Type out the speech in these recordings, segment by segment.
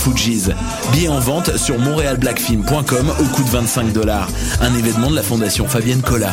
Fugees. Billets en vente sur MontrealBlackFilm.com au coût de $25. Un événement de la Fondation Fabienne Collat.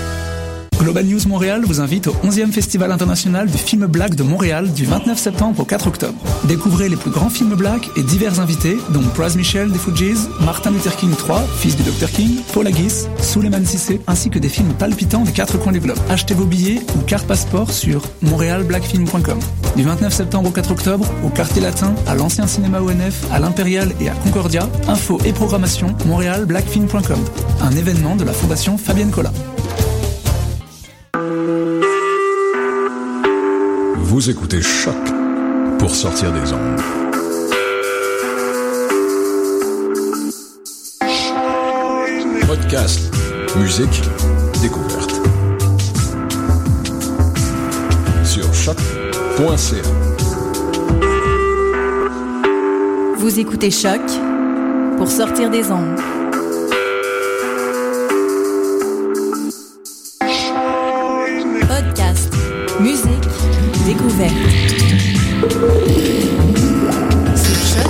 Global News Montréal vous invite au 11e Festival international du film black de Montréal du 29 septembre au 4 octobre. Découvrez les plus grands films black et divers invités, dont Pras Michel des Fugees, Martin Luther King III, fils du Dr King, Paul Aguisse, Souleymane Cissé, ainsi que des films palpitants des quatre coins du globe. Achetez vos billets ou carte passeport sur MontrealBlackFilm.com. Du 29 septembre au 4 octobre, au Quartier Latin, à l'Ancien Cinéma ONF, à l'Impérial et à Concordia, info et programmation MontrealBlackFilm.com. Un événement de la Fondation Fabienne Collat. Vous écoutez Choc pour sortir des ondes. Podcast, musique, découverte. Sur choc.ca. Vous écoutez Choc pour sortir des ondes. Podcast, musique, découverte. C'est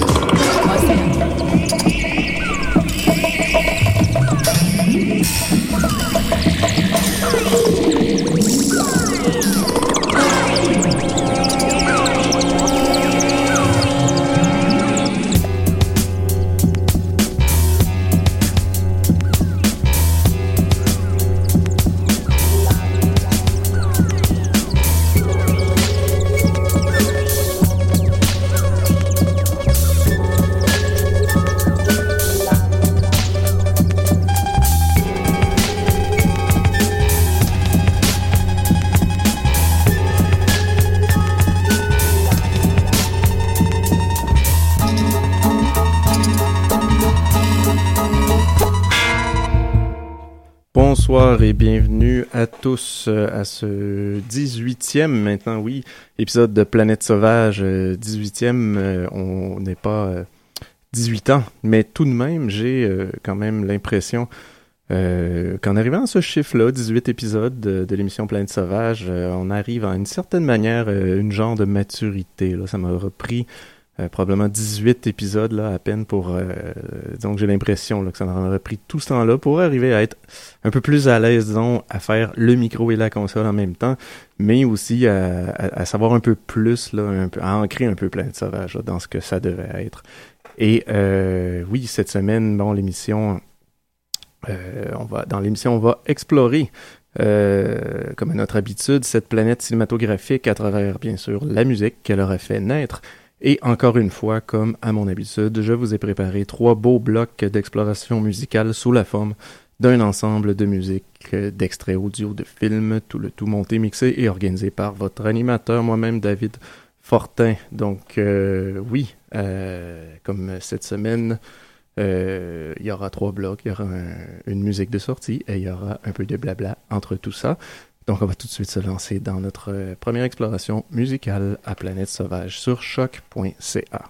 bonsoir et bienvenue à tous à ce 18e maintenant, oui, épisode de Planète Sauvage, 18e, on n'est pas 18 ans, mais tout de même, j'ai quand même l'impression qu'en arrivant à ce chiffre-là, 18 épisodes de l'émission Planète Sauvage, on arrive à une certaine manière, une genre de maturité, là, ça m'a repris probablement 18 épisodes là à peine pour donc j'ai l'impression là, que ça m'a pris tout ce temps-là pour arriver à être un peu plus à l'aise, disons, à faire le micro et la console en même temps, mais aussi à savoir un peu plus là, un peu, à ancrer un peu Planète Sauvage là, dans ce que ça devait être. Et oui, cette semaine, bon, l'émission on va explorer comme à notre habitude cette planète cinématographique à travers bien sûr la musique qu'elle aurait fait naître. Et encore une fois, comme à mon habitude, je vous ai préparé 3 beaux blocs d'exploration musicale sous la forme d'un ensemble de musique, d'extraits audio, de films, tout monté, mixé et organisé par votre animateur, moi-même, David Fortin. Donc oui, comme cette semaine, il y aura 3 blocs, il y aura une musique de sortie et il y aura un peu de blabla entre tout ça. Donc, on va tout de suite se lancer dans notre première exploration musicale à Planète Sauvage sur choc.ca.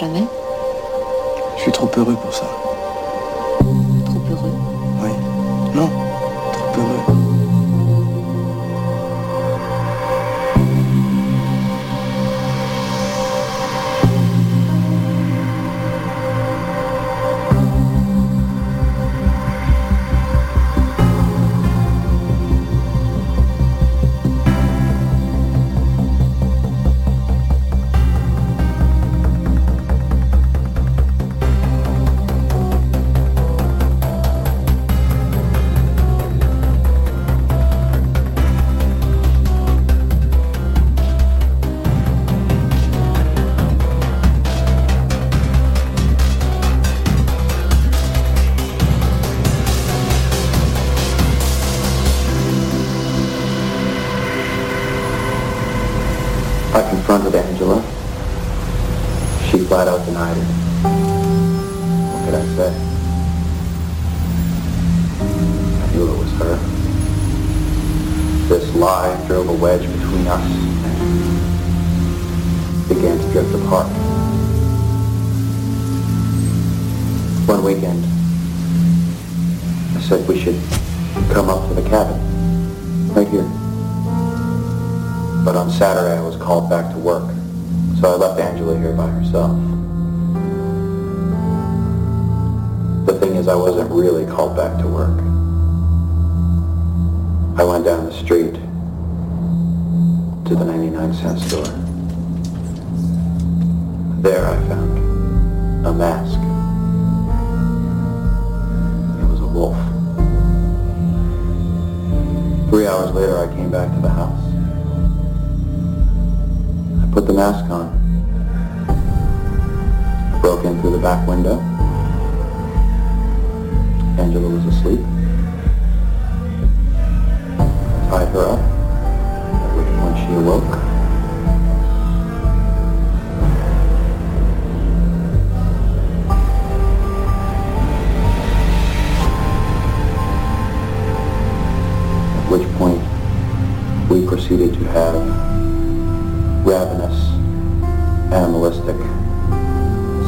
jamais. Je suis trop heureux pour ça. Trop heureux? Oui. Non, trop heureux. Saturday, I was called back to work, so I left Angela here by herself. The thing is, I wasn't really called back to work. I went down the street to the 99-cent store. There I found a mask. It was a wolf. 3 hours later, I came back to the house. Put the mask on. I broke in through the back window. Angela was asleep. I tied her up, at which point she awoke. At which point, we proceeded to have ravenous, animalistic,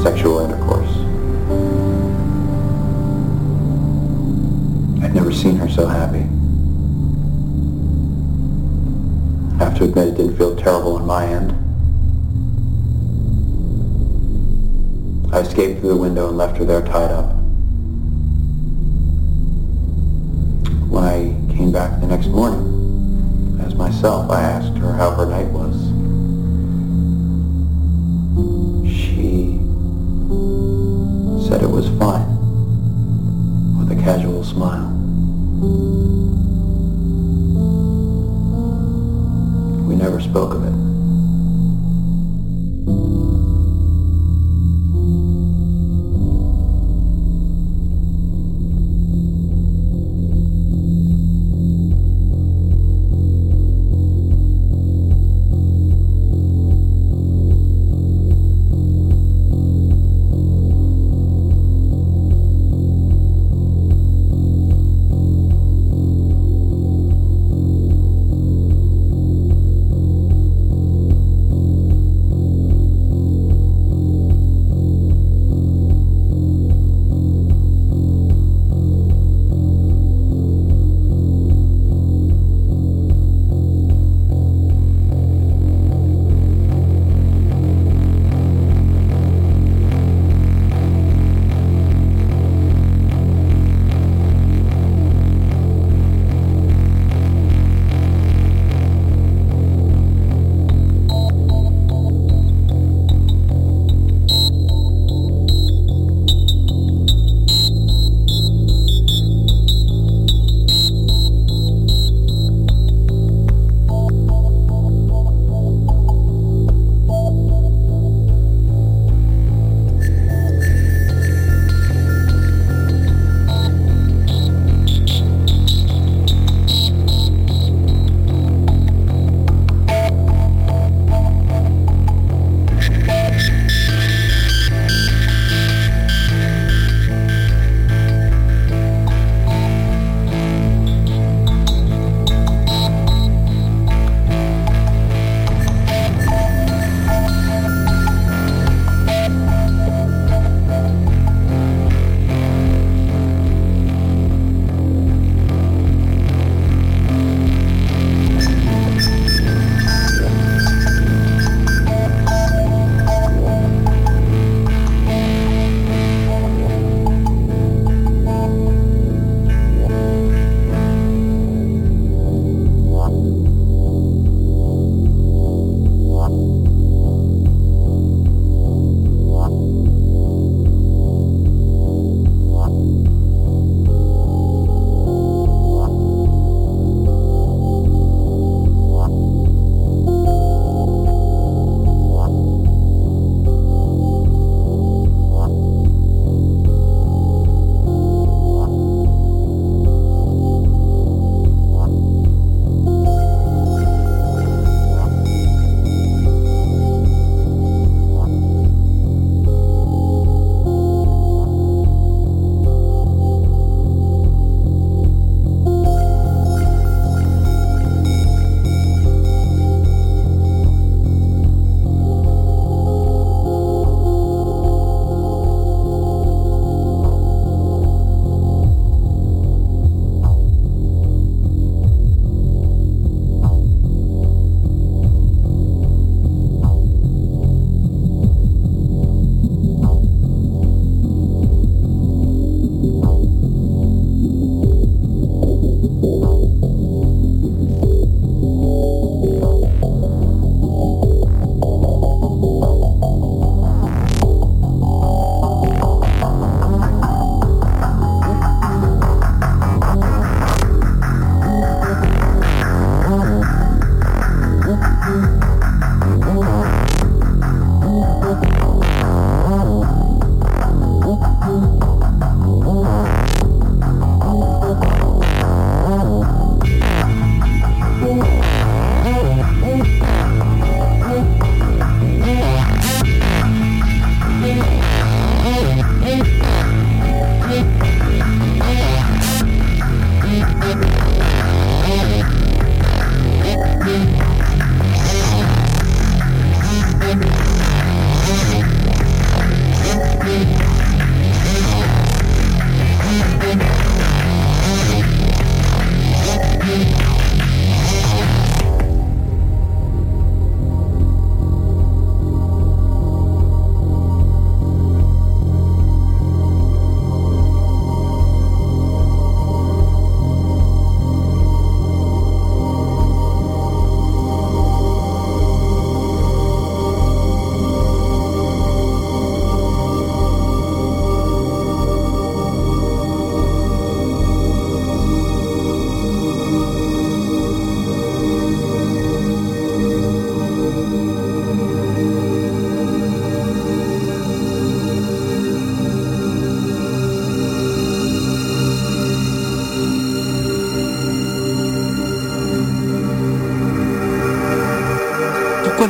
sexual intercourse. I'd never seen her so happy. I have to admit it didn't feel terrible on my end. I escaped through the window and left her there tied up. When I came back the next morning, as myself, I asked her how her night was. Said it was fine, with a casual smile. We never spoke of it.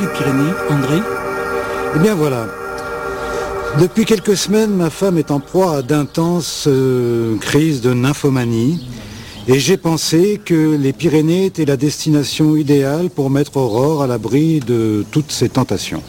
les Pyrénées, André? Eh bien voilà. Depuis quelques semaines, ma femme est en proie à d'intenses crises de nymphomanie. Et j'ai pensé que les Pyrénées étaient la destination idéale pour mettre Aurore à l'abri de toutes ces tentations.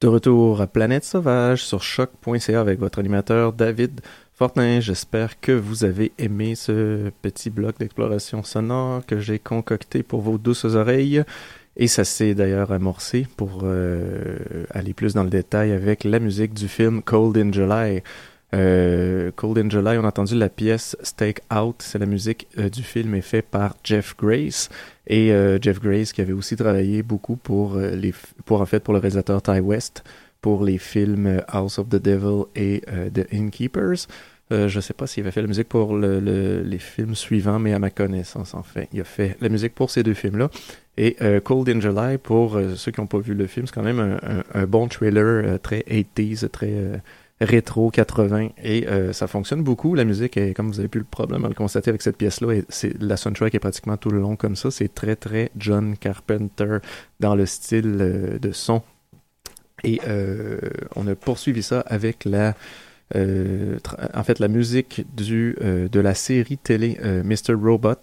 De retour à Planète Sauvage sur choc.ca avec votre animateur David Fortin. J'espère que vous avez aimé ce petit bloc d'exploration sonore que j'ai concocté pour vos douces oreilles. Et ça s'est d'ailleurs amorcé pour aller plus dans le détail avec la musique du film Cold in July. Cold in July, on a entendu la pièce Stake Out. C'est la musique du film est faite par Jeff Grace. Et Jeff Grace qui avait aussi travaillé beaucoup pour le réalisateur Ty West pour les films House of the Devil et The Innkeepers. Je ne sais pas s'il avait fait la musique pour les films suivants, mais à ma connaissance, enfin, il a fait la musique pour ces deux films-là. Et Cold in July, pour ceux qui n'ont pas vu le film, c'est quand même un bon trailer très 80s, très... rétro 80, et ça fonctionne beaucoup. La musique est, comme vous avez pu le problème à le constater avec cette pièce-là, la soundtrack est pratiquement tout le long comme ça. C'est très très John Carpenter dans le style de son. Et on a poursuivi ça avec la musique de la série télé Mr. Robot,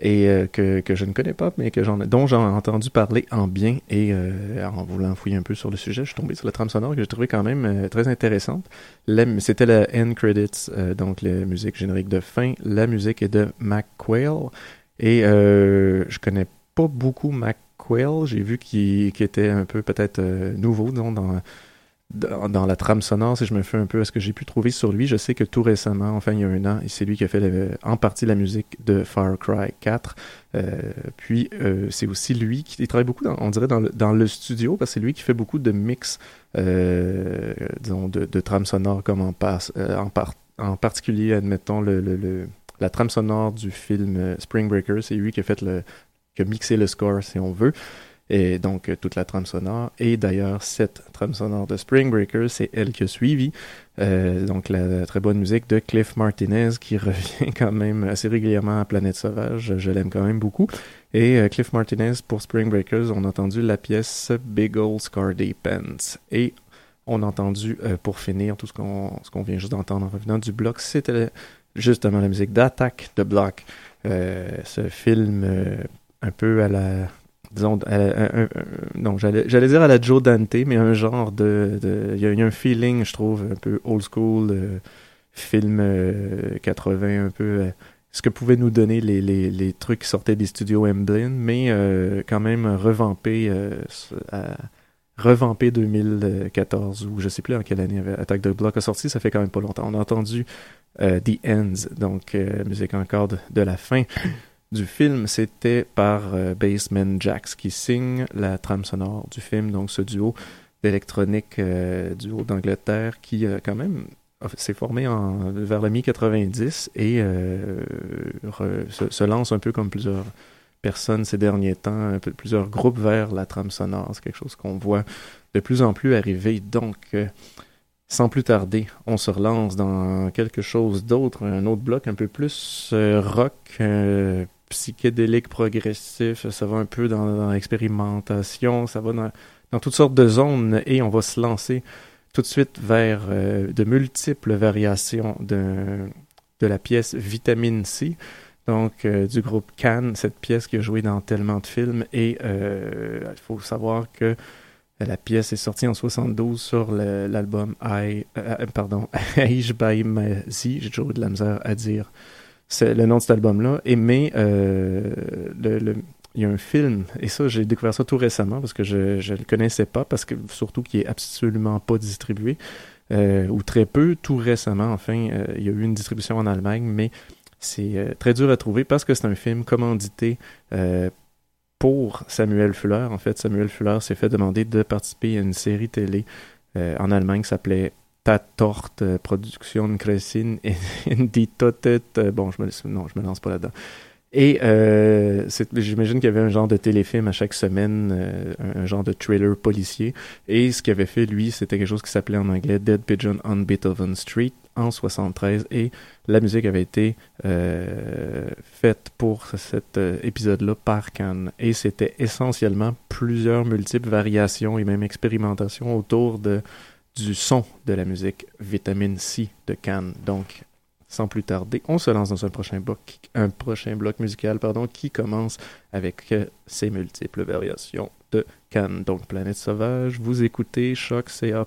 et que je ne connais pas, mais dont j'ai entendu parler en bien, et en voulant fouiller un peu sur le sujet, je suis tombé sur la trame sonore que j'ai trouvé quand même très intéressante. C'était la end credits, donc la musique générique de fin. La musique est de Mac Quayle, et je connais pas beaucoup Mac Quayle. J'ai vu qu'il était un peu peut-être nouveau, disons, dans la trame sonore, si je me fais un peu à ce que j'ai pu trouver sur lui. Je sais que tout récemment, enfin il y a un an, c'est lui qui a fait en partie la musique de Far Cry 4, puis c'est aussi lui qui travaille beaucoup, dans le studio, parce que c'est lui qui fait beaucoup de mix, disons, de trames sonores, comme en particulier, admettons, la trame sonore du film Spring Breakers. C'est lui qui a qui a mixé le score, si on veut. Et donc, toute la trame sonore. Et d'ailleurs, cette trame sonore de Spring Breakers, c'est elle qui a suivi. Donc, la très bonne musique de Cliff Martinez, qui revient quand même assez régulièrement à Planète Sauvage. Je l'aime quand même beaucoup. Et Cliff Martinez, pour Spring Breakers, on a entendu la pièce Big Ol' Scardy Pants. Et on a entendu, pour finir, tout ce qu'on vient juste d'entendre en revenant du bloc, c'était justement la musique d'Attack de Block. Ce film un peu à la... disons, non, j'allais dire à la Joe Dante, mais un genre il y a un feeling, je trouve, un peu old school, film 80, un peu ce que pouvaient nous donner les trucs qui sortaient des studios Emblem, mais quand même revampé revampé 2014, ou je sais plus en quelle année Attack the Block a sorti, ça fait quand même pas longtemps. On a entendu The Ends, donc musique encore de la fin du film. C'était par Basement Jaxx qui signe la trame sonore du film, donc ce duo d'électronique du haut d'Angleterre qui quand même s'est formé vers la mi-90 et se lance un peu comme plusieurs personnes ces derniers temps, plusieurs groupes vers la trame sonore. C'est quelque chose qu'on voit de plus en plus arriver. Donc, sans plus tarder, on se relance dans quelque chose d'autre, un autre bloc un peu plus rock, psychédélique, progressif. Ça va un peu dans l'expérimentation, ça va dans toutes sortes de zones et on va se lancer tout de suite vers de multiples variations de la pièce Vitamine C, donc du groupe Can, cette pièce qui a joué dans tellement de films. Et il faut savoir que la pièce est sortie en 72 sur l'album Age by Mazi. J'ai toujours eu de la misère à dire le nom de cet album-là. Il y a un film, et ça, j'ai découvert ça tout récemment parce que je ne le connaissais pas, surtout qu'il n'est absolument pas distribué, ou très peu, tout récemment. Enfin, il y a eu une distribution en Allemagne, mais c'est très dur à trouver parce que c'est un film commandité pour Samuel Fuller. En fait, Samuel Fuller s'est fait demander de participer à une série télé en Allemagne qui s'appelait Ta Torte, Production Cressin, et Die Totet. Bon, je me lance pas là-dedans. Et j'imagine qu'il y avait un genre de téléfilm à chaque semaine, un genre de thriller policier. Et ce qu'il avait fait, lui, c'était quelque chose qui s'appelait en anglais « Dead Pigeon on Beethoven Street » en 73. Et la musique avait été faite pour cet épisode-là par Can. Et c'était essentiellement plusieurs multiples variations et même expérimentations autour du son de la musique « Vitamine C » de Can. Donc, sans plus tarder, on se lance dans un prochain bloc musical qui commence avec ses multiples variations de Can. Donc, Planète Sauvage, vous écoutez choc.ca.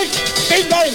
Halt! Den Bein!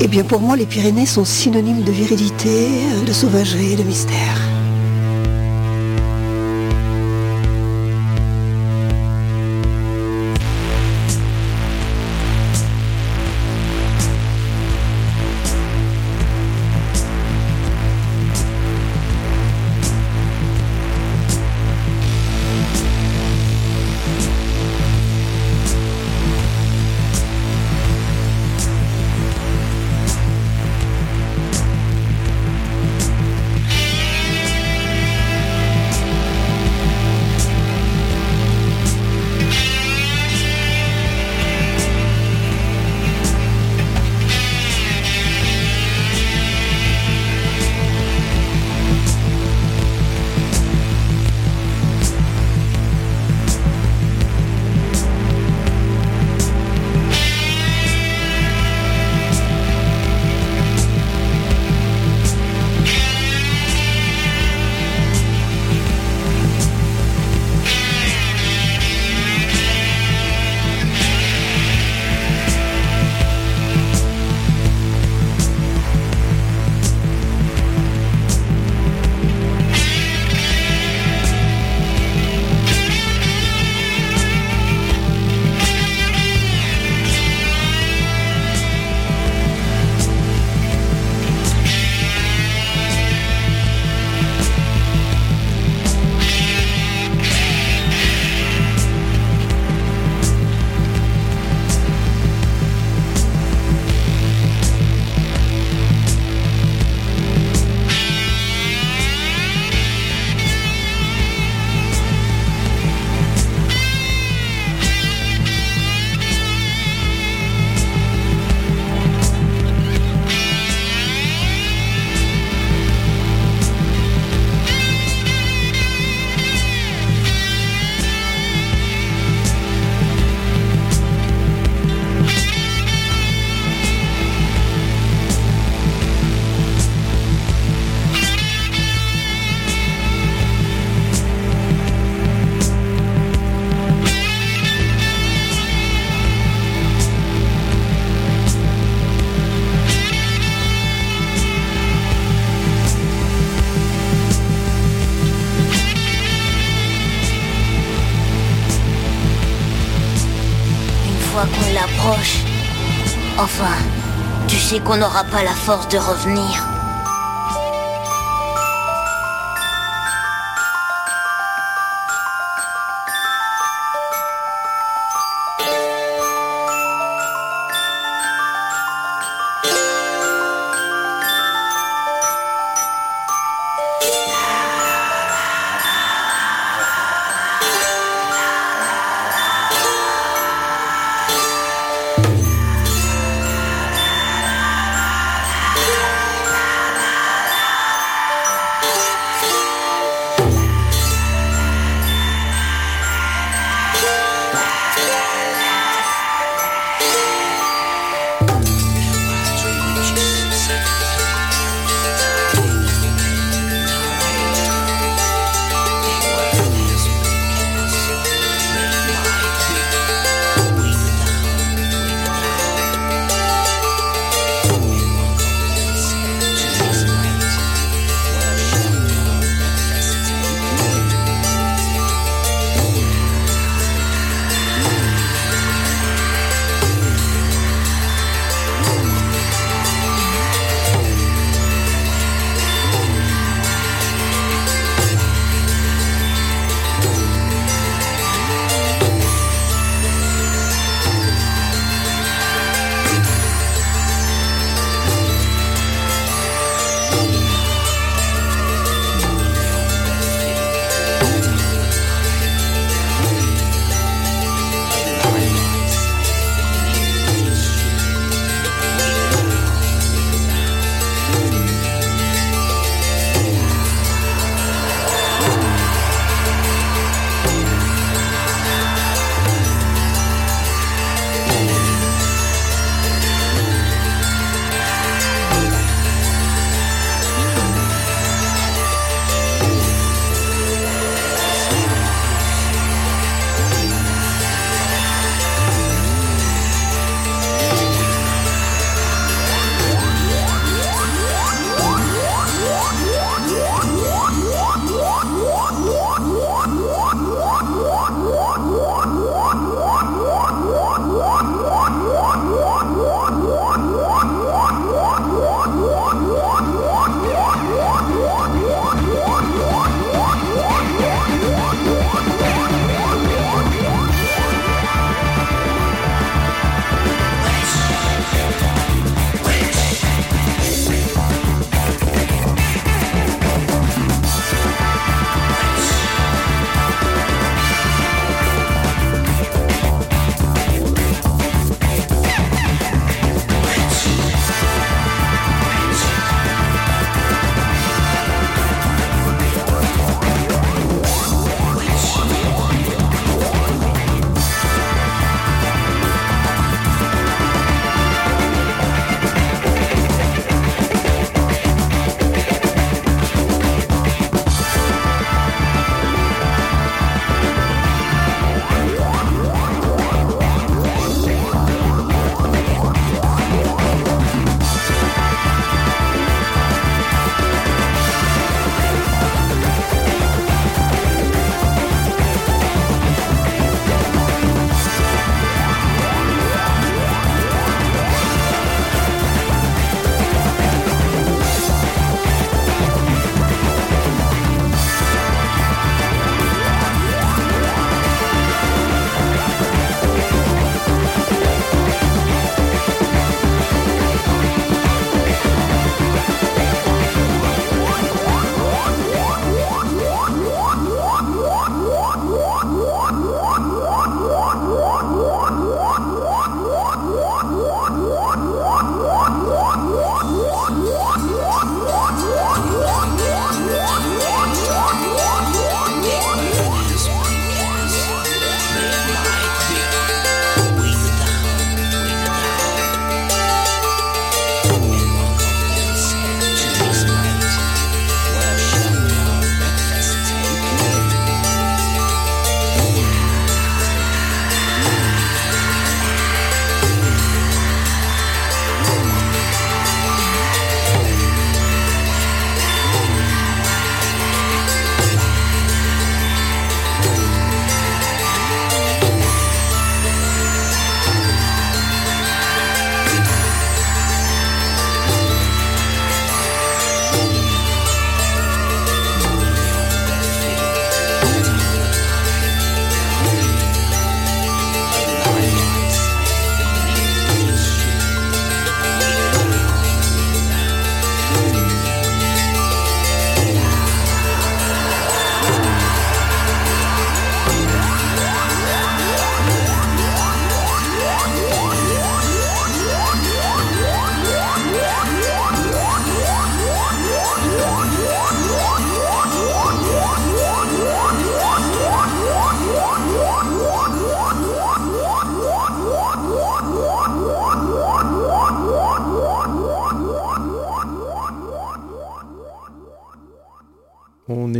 Eh bien pour moi, les Pyrénées sont synonymes de virilité, de sauvagerie et de mystère. fois qu'on l'approche, enfin, tu sais qu'on n'aura pas la force de revenir.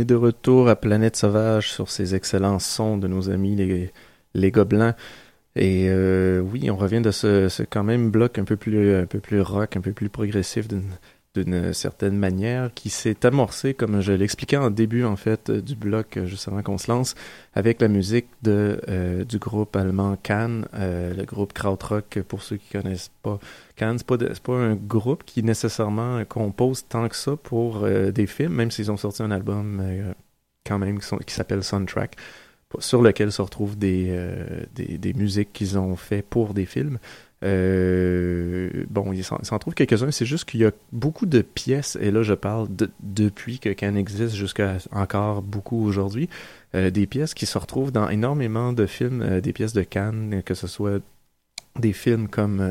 est de retour à Planète Sauvage sur ces excellents sons de nos amis les Gobelins. Et oui, on revient de ce quand même bloc un peu plus rock, un peu plus progressif d'une certaine manière, qui s'est amorcé, comme je l'expliquais en début, en fait, du bloc, juste avant qu'on se lance, avec la musique du groupe allemand Can, le groupe krautrock, pour ceux qui connaissent pas. Can, c'est pas un groupe qui nécessairement compose tant que ça pour des films, même s'ils ont sorti un album quand même qui s'appelle Soundtrack, sur lequel se retrouvent des musiques qu'ils ont fait pour des films. Bon, il s'en trouve quelques-uns, c'est juste qu'il y a beaucoup de pièces, et là je parle depuis que Can existe jusqu'à encore beaucoup aujourd'hui, des pièces qui se retrouvent dans énormément de films, des pièces de Can, que ce soit des films comme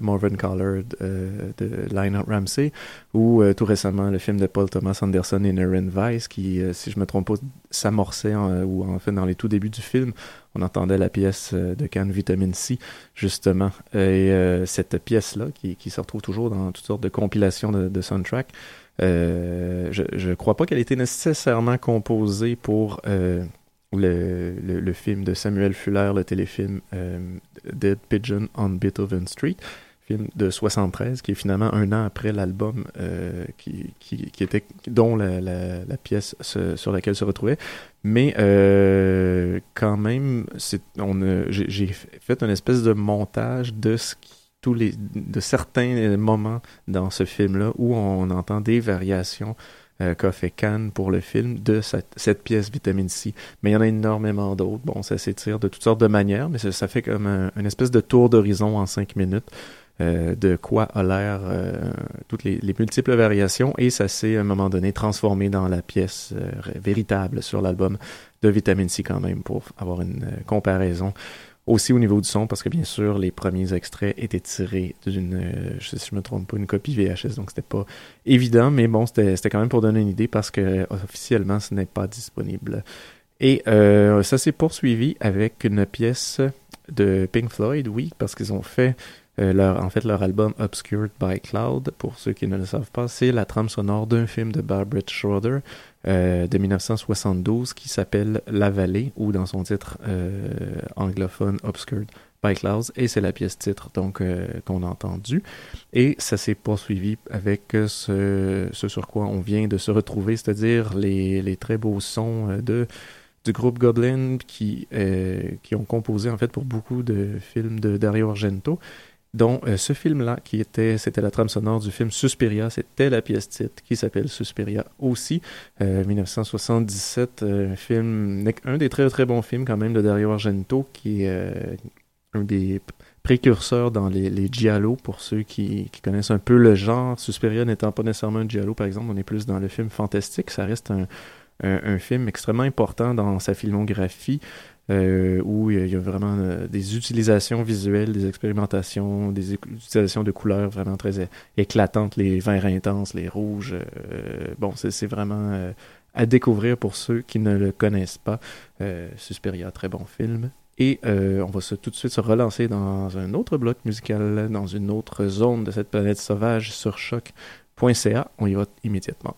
Morven Collard de Lionel Ramsey, ou tout récemment le film de Paul Thomas Anderson, Inherent Vice, qui, si je me trompe pas, s'amorçait, ou en fait dans les tout débuts du film, on entendait la pièce de Can, Vitamine C, justement. Et cette pièce-là, qui se retrouve toujours dans toutes sortes de compilations de soundtrack, je crois pas qu'elle était nécessairement composée pour... Le film de Samuel Fuller, le téléfilm Dead Pigeon on Beethoven Street, film de 1973, qui est finalement un an après l'album qui était, dont la pièce sur laquelle se retrouvait. Mais quand même, j'ai fait une espèce de montage de de certains moments dans ce film-là où on entend des variations qu'a fait Can pour le film de cette pièce Vitamine C. Mais il y en a énormément d'autres. Bon, ça s'étire de toutes sortes de manières, mais ça fait comme une espèce de tour d'horizon en 5 minutes de quoi a l'air toutes les multiples variations, et ça s'est à un moment donné transformé dans la pièce véritable sur l'album de Vitamine C quand même, pour avoir une comparaison. Aussi au niveau du son, parce que bien sûr, les premiers extraits étaient tirés d'une, si je me trompe pas, une copie VHS, donc c'était pas évident, mais bon, c'était quand même pour donner une idée, parce que officiellement, ce n'est pas disponible. Et ça s'est poursuivi avec une pièce de Pink Floyd, oui, parce qu'ils ont fait leur album Obscured by Cloud. Pour ceux qui ne le savent pas, c'est la trame sonore d'un film de Barbara Schroeder, de 1972, qui s'appelle La Vallée, ou dans son titre anglophone Obscured by Clouds, et c'est la pièce titre donc qu'on a entendue. Et ça s'est poursuivi avec ce sur quoi on vient de se retrouver, c'est-à-dire les très beaux sons du groupe Goblin, qui ont composé en fait pour beaucoup de films de Dario Argento, dont ce film-là, c'était la trame sonore du film Suspiria, c'était la pièce titre qui s'appelle Suspiria aussi, 1977, un des très très bons films quand même de Dario Argento, qui est un des précurseurs dans les giallo, pour ceux qui connaissent un peu le genre. Suspiria n'étant pas nécessairement un giallo, par exemple, on est plus dans le film fantastique. Ça reste un film extrêmement important dans sa filmographie, où il y a vraiment des utilisations visuelles, des expérimentations, des utilisations de couleurs vraiment très éclatantes, les verts intenses, les rouges. Bon, c'est vraiment à découvrir pour ceux qui ne le connaissent pas. Suspiria, très bon film. Et on va tout de suite se relancer dans un autre bloc musical, dans une autre zone de cette planète sauvage sur choc.ca. On y va immédiatement.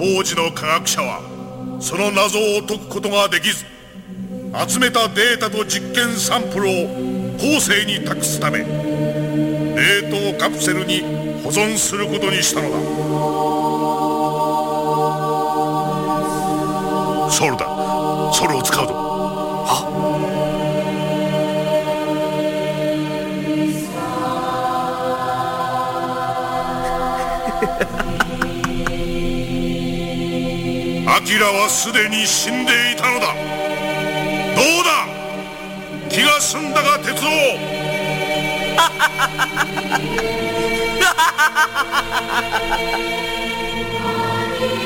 当時の科学者はその謎を解くことができず、集めたデータと実験サンプルを後世に託すため冷凍カプセルに保存することにしたのだ。ソルだ、ソルを使うぞ。はっ。アキラはすでに死んでいたのだ。どうだ、気が済んだか、鉄郎。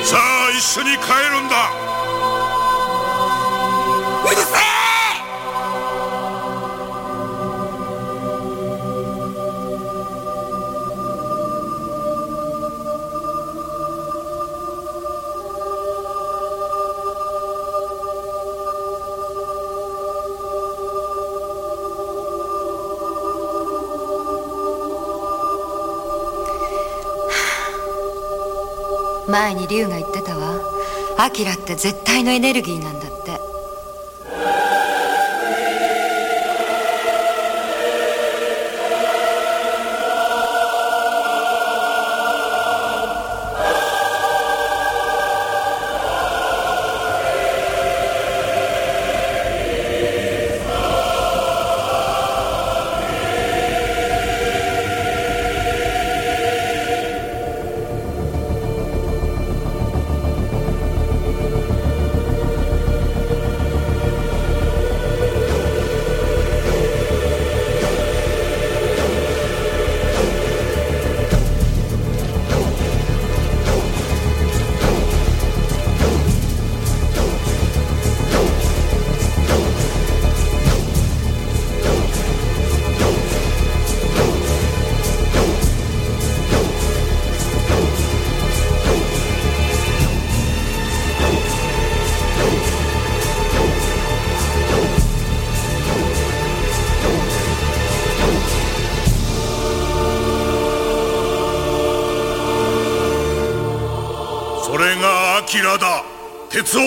さあ一緒に帰るんだ。うるせえ。前に龍が言ってたわ。アキラって絶対のエネルギーなんだって。鉄王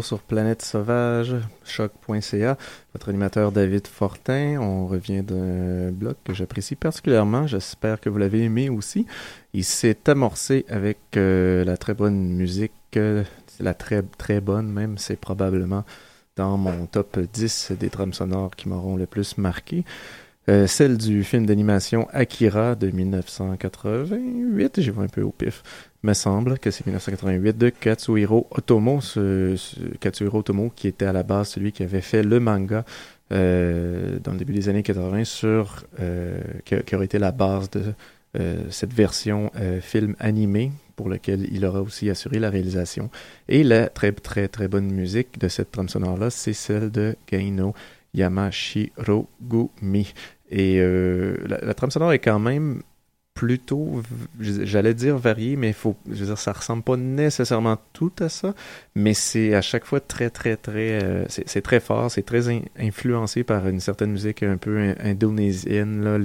Sur Planète Sauvage, choc.ca, votre animateur David Fortin. On revient d'un bloc que j'apprécie particulièrement. J'espère que vous l'avez aimé aussi. Il s'est amorcé avec la très bonne musique. La très bonne même, c'est probablement dans mon top 10 des trames sonores qui m'auront le plus marqué. Celle du film d'animation Akira de 1988, j'y vois un peu au pif, me semble que c'est 1988, de Katsuhiro Otomo, Katsuhiro Otomo qui était à la base celui qui avait fait le manga dans le début des années 80 sur qui aurait été la base de cette version film animé pour lequel il aura aussi assuré la réalisation. Et la très bonne musique de cette trame sonore-là, c'est celle de Gaino Yamashiro Gumi. Et la trame sonore est quand même plutôt, j'allais dire variée, mais ça ressemble pas nécessairement tout à ça, mais c'est à chaque fois très c'est très fort, c'est très influencé par une certaine musique un peu indonésienne, là,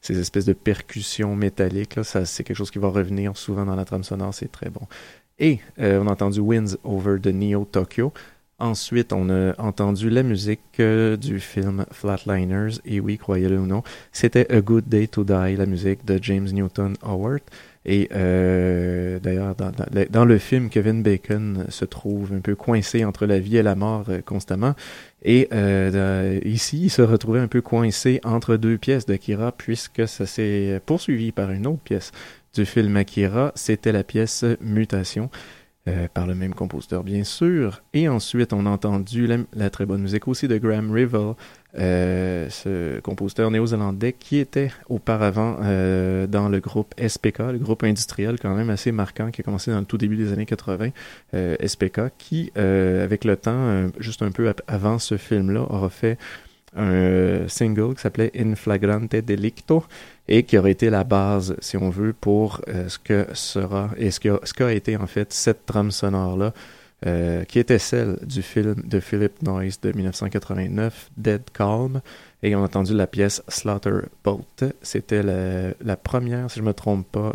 ces espèces de percussions métalliques, là, ça, c'est quelque chose qui va revenir souvent dans la trame sonore, c'est très bon. Et on a entendu Winds Over the Neo Tokyo. Ensuite, on a entendu la musique du film Flatliners, et oui, croyez-le ou non, c'était A Good Day to Die, la musique de James Newton Howard. Et d'ailleurs, dans le film, Kevin Bacon se trouve un peu coincé entre la vie et la mort constamment. Et ici, il se retrouvait un peu coincé entre deux pièces d'Akira, puisque ça s'est poursuivi par une autre pièce du film Akira, c'était la pièce Mutation. Par le même compositeur, bien sûr. Et ensuite, on a entendu la très bonne musique aussi de Graham Revell, ce compositeur néo-zélandais qui était auparavant dans le groupe SPK, le groupe industriel quand même assez marquant qui a commencé dans le tout début des années 80, SPK, qui, avec le temps, juste un peu avant ce film-là, aura fait un single qui s'appelait In Flagrante Delicto et qui aurait été la base, si on veut, pour ce que sera et ce qu'a été en fait cette trame sonore-là, qui était celle du film de Philip Noyce de 1989, Dead Calm, et on a entendu la pièce Slaughter Boat. C'était la première, si je ne me trompe pas,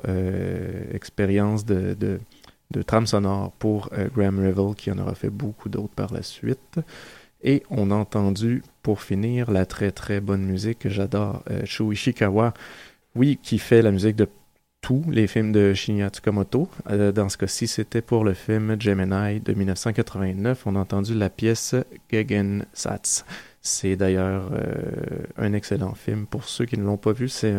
expérience de trame sonore pour Graham Revell, qui en aura fait beaucoup d'autres par la suite. Et on a entendu, pour finir, la très bonne musique que j'adore, Shuichikawa, oui, qui fait la musique de tous les films de Shinya Tsukamoto. Dans ce cas-ci, c'était pour le film Gemini de 1989. On a entendu la pièce Gegensatz. C'est d'ailleurs un excellent film. Pour ceux qui ne l'ont pas vu, c'est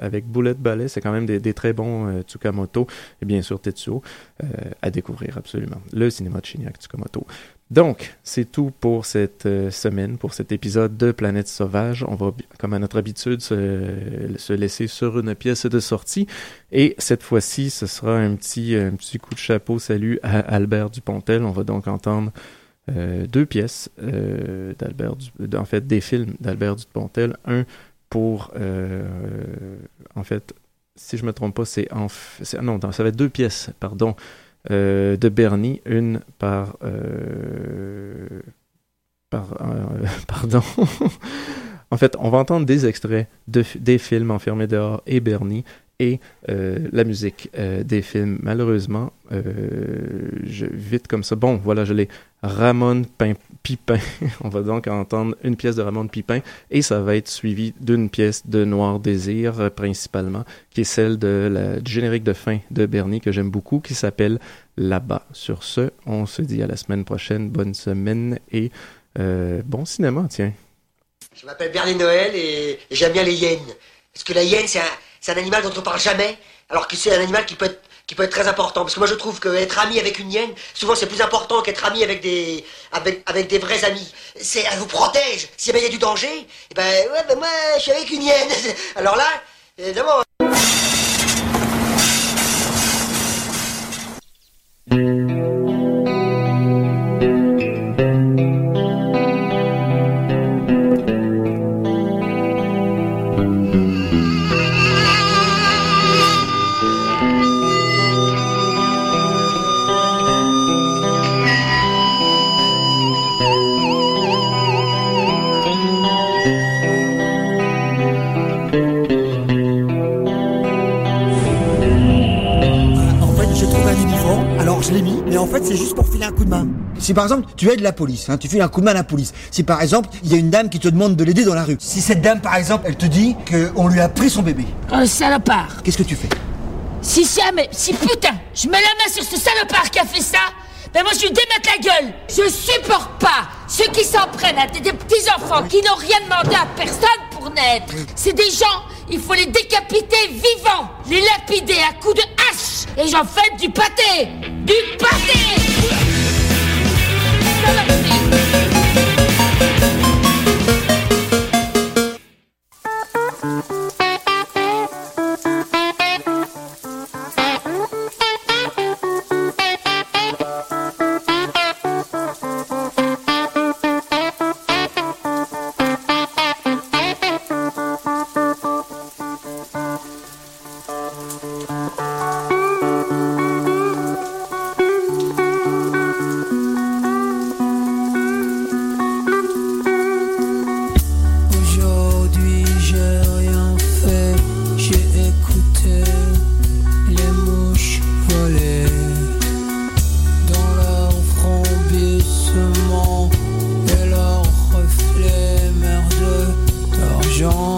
avec Bullet Ballet, c'est quand même des très bons Tsukamoto, et bien sûr Tetsuo, à découvrir absolument. Le cinéma de Shinya Tsukamoto. Donc, c'est tout pour cette semaine, pour cet épisode de Planète Sauvage. On va, comme à notre habitude, se laisser sur une pièce de sortie. Et cette fois-ci, ce sera un petit coup de chapeau, salut à Albert Dupontel. On va donc entendre deux pièces des films d'Albert Dupontel, un pour si je ne me trompe pas, ça va être deux pièces, pardon, de Berny, une pardon. En fait, on va entendre des extraits des films Enfermés dehors et Bernie et la musique des films. Malheureusement, vite comme ça. Bon, voilà, je l'ai. Ramon Pipin. On va donc entendre une pièce de Ramon Pipin et ça va être suivi d'une pièce de Noir Désir principalement, qui est celle du générique de fin de Bernie que j'aime beaucoup, qui s'appelle Là-bas. Sur ce, on se dit à la semaine prochaine. Bonne semaine et bon cinéma, tiens. Je m'appelle Bernie Noël et j'aime bien les hyènes. Parce que la hyène, c'est un animal dont on parle jamais, alors que c'est un animal qui peut être très important. Parce que moi, je trouve qu'être ami avec une hyène, souvent, c'est plus important qu'être ami avec des vrais amis. Elle vous protège. Si jamais il y a du danger, moi, je suis avec une hyène. Alors là, évidemment... C'est juste pour filer un coup de main. Si par exemple tu aides la police, tu files un coup de main à la police. Si par exemple il y a une dame qui te demande de l'aider dans la rue. Si cette dame par exemple elle te dit qu'on lui a pris son bébé. Oh le salopard. Qu'est-ce que tu fais? Si putain, je mets la main sur ce salopard qui a fait ça, moi je lui démette la gueule. Je supporte pas ceux qui s'en prennent à des petits enfants qui n'ont rien demandé à personne pour naître. C'est des gens, il faut les décapiter vivants, les lapider à coups de hache et j'en fais du pâté. Du pâté! Jean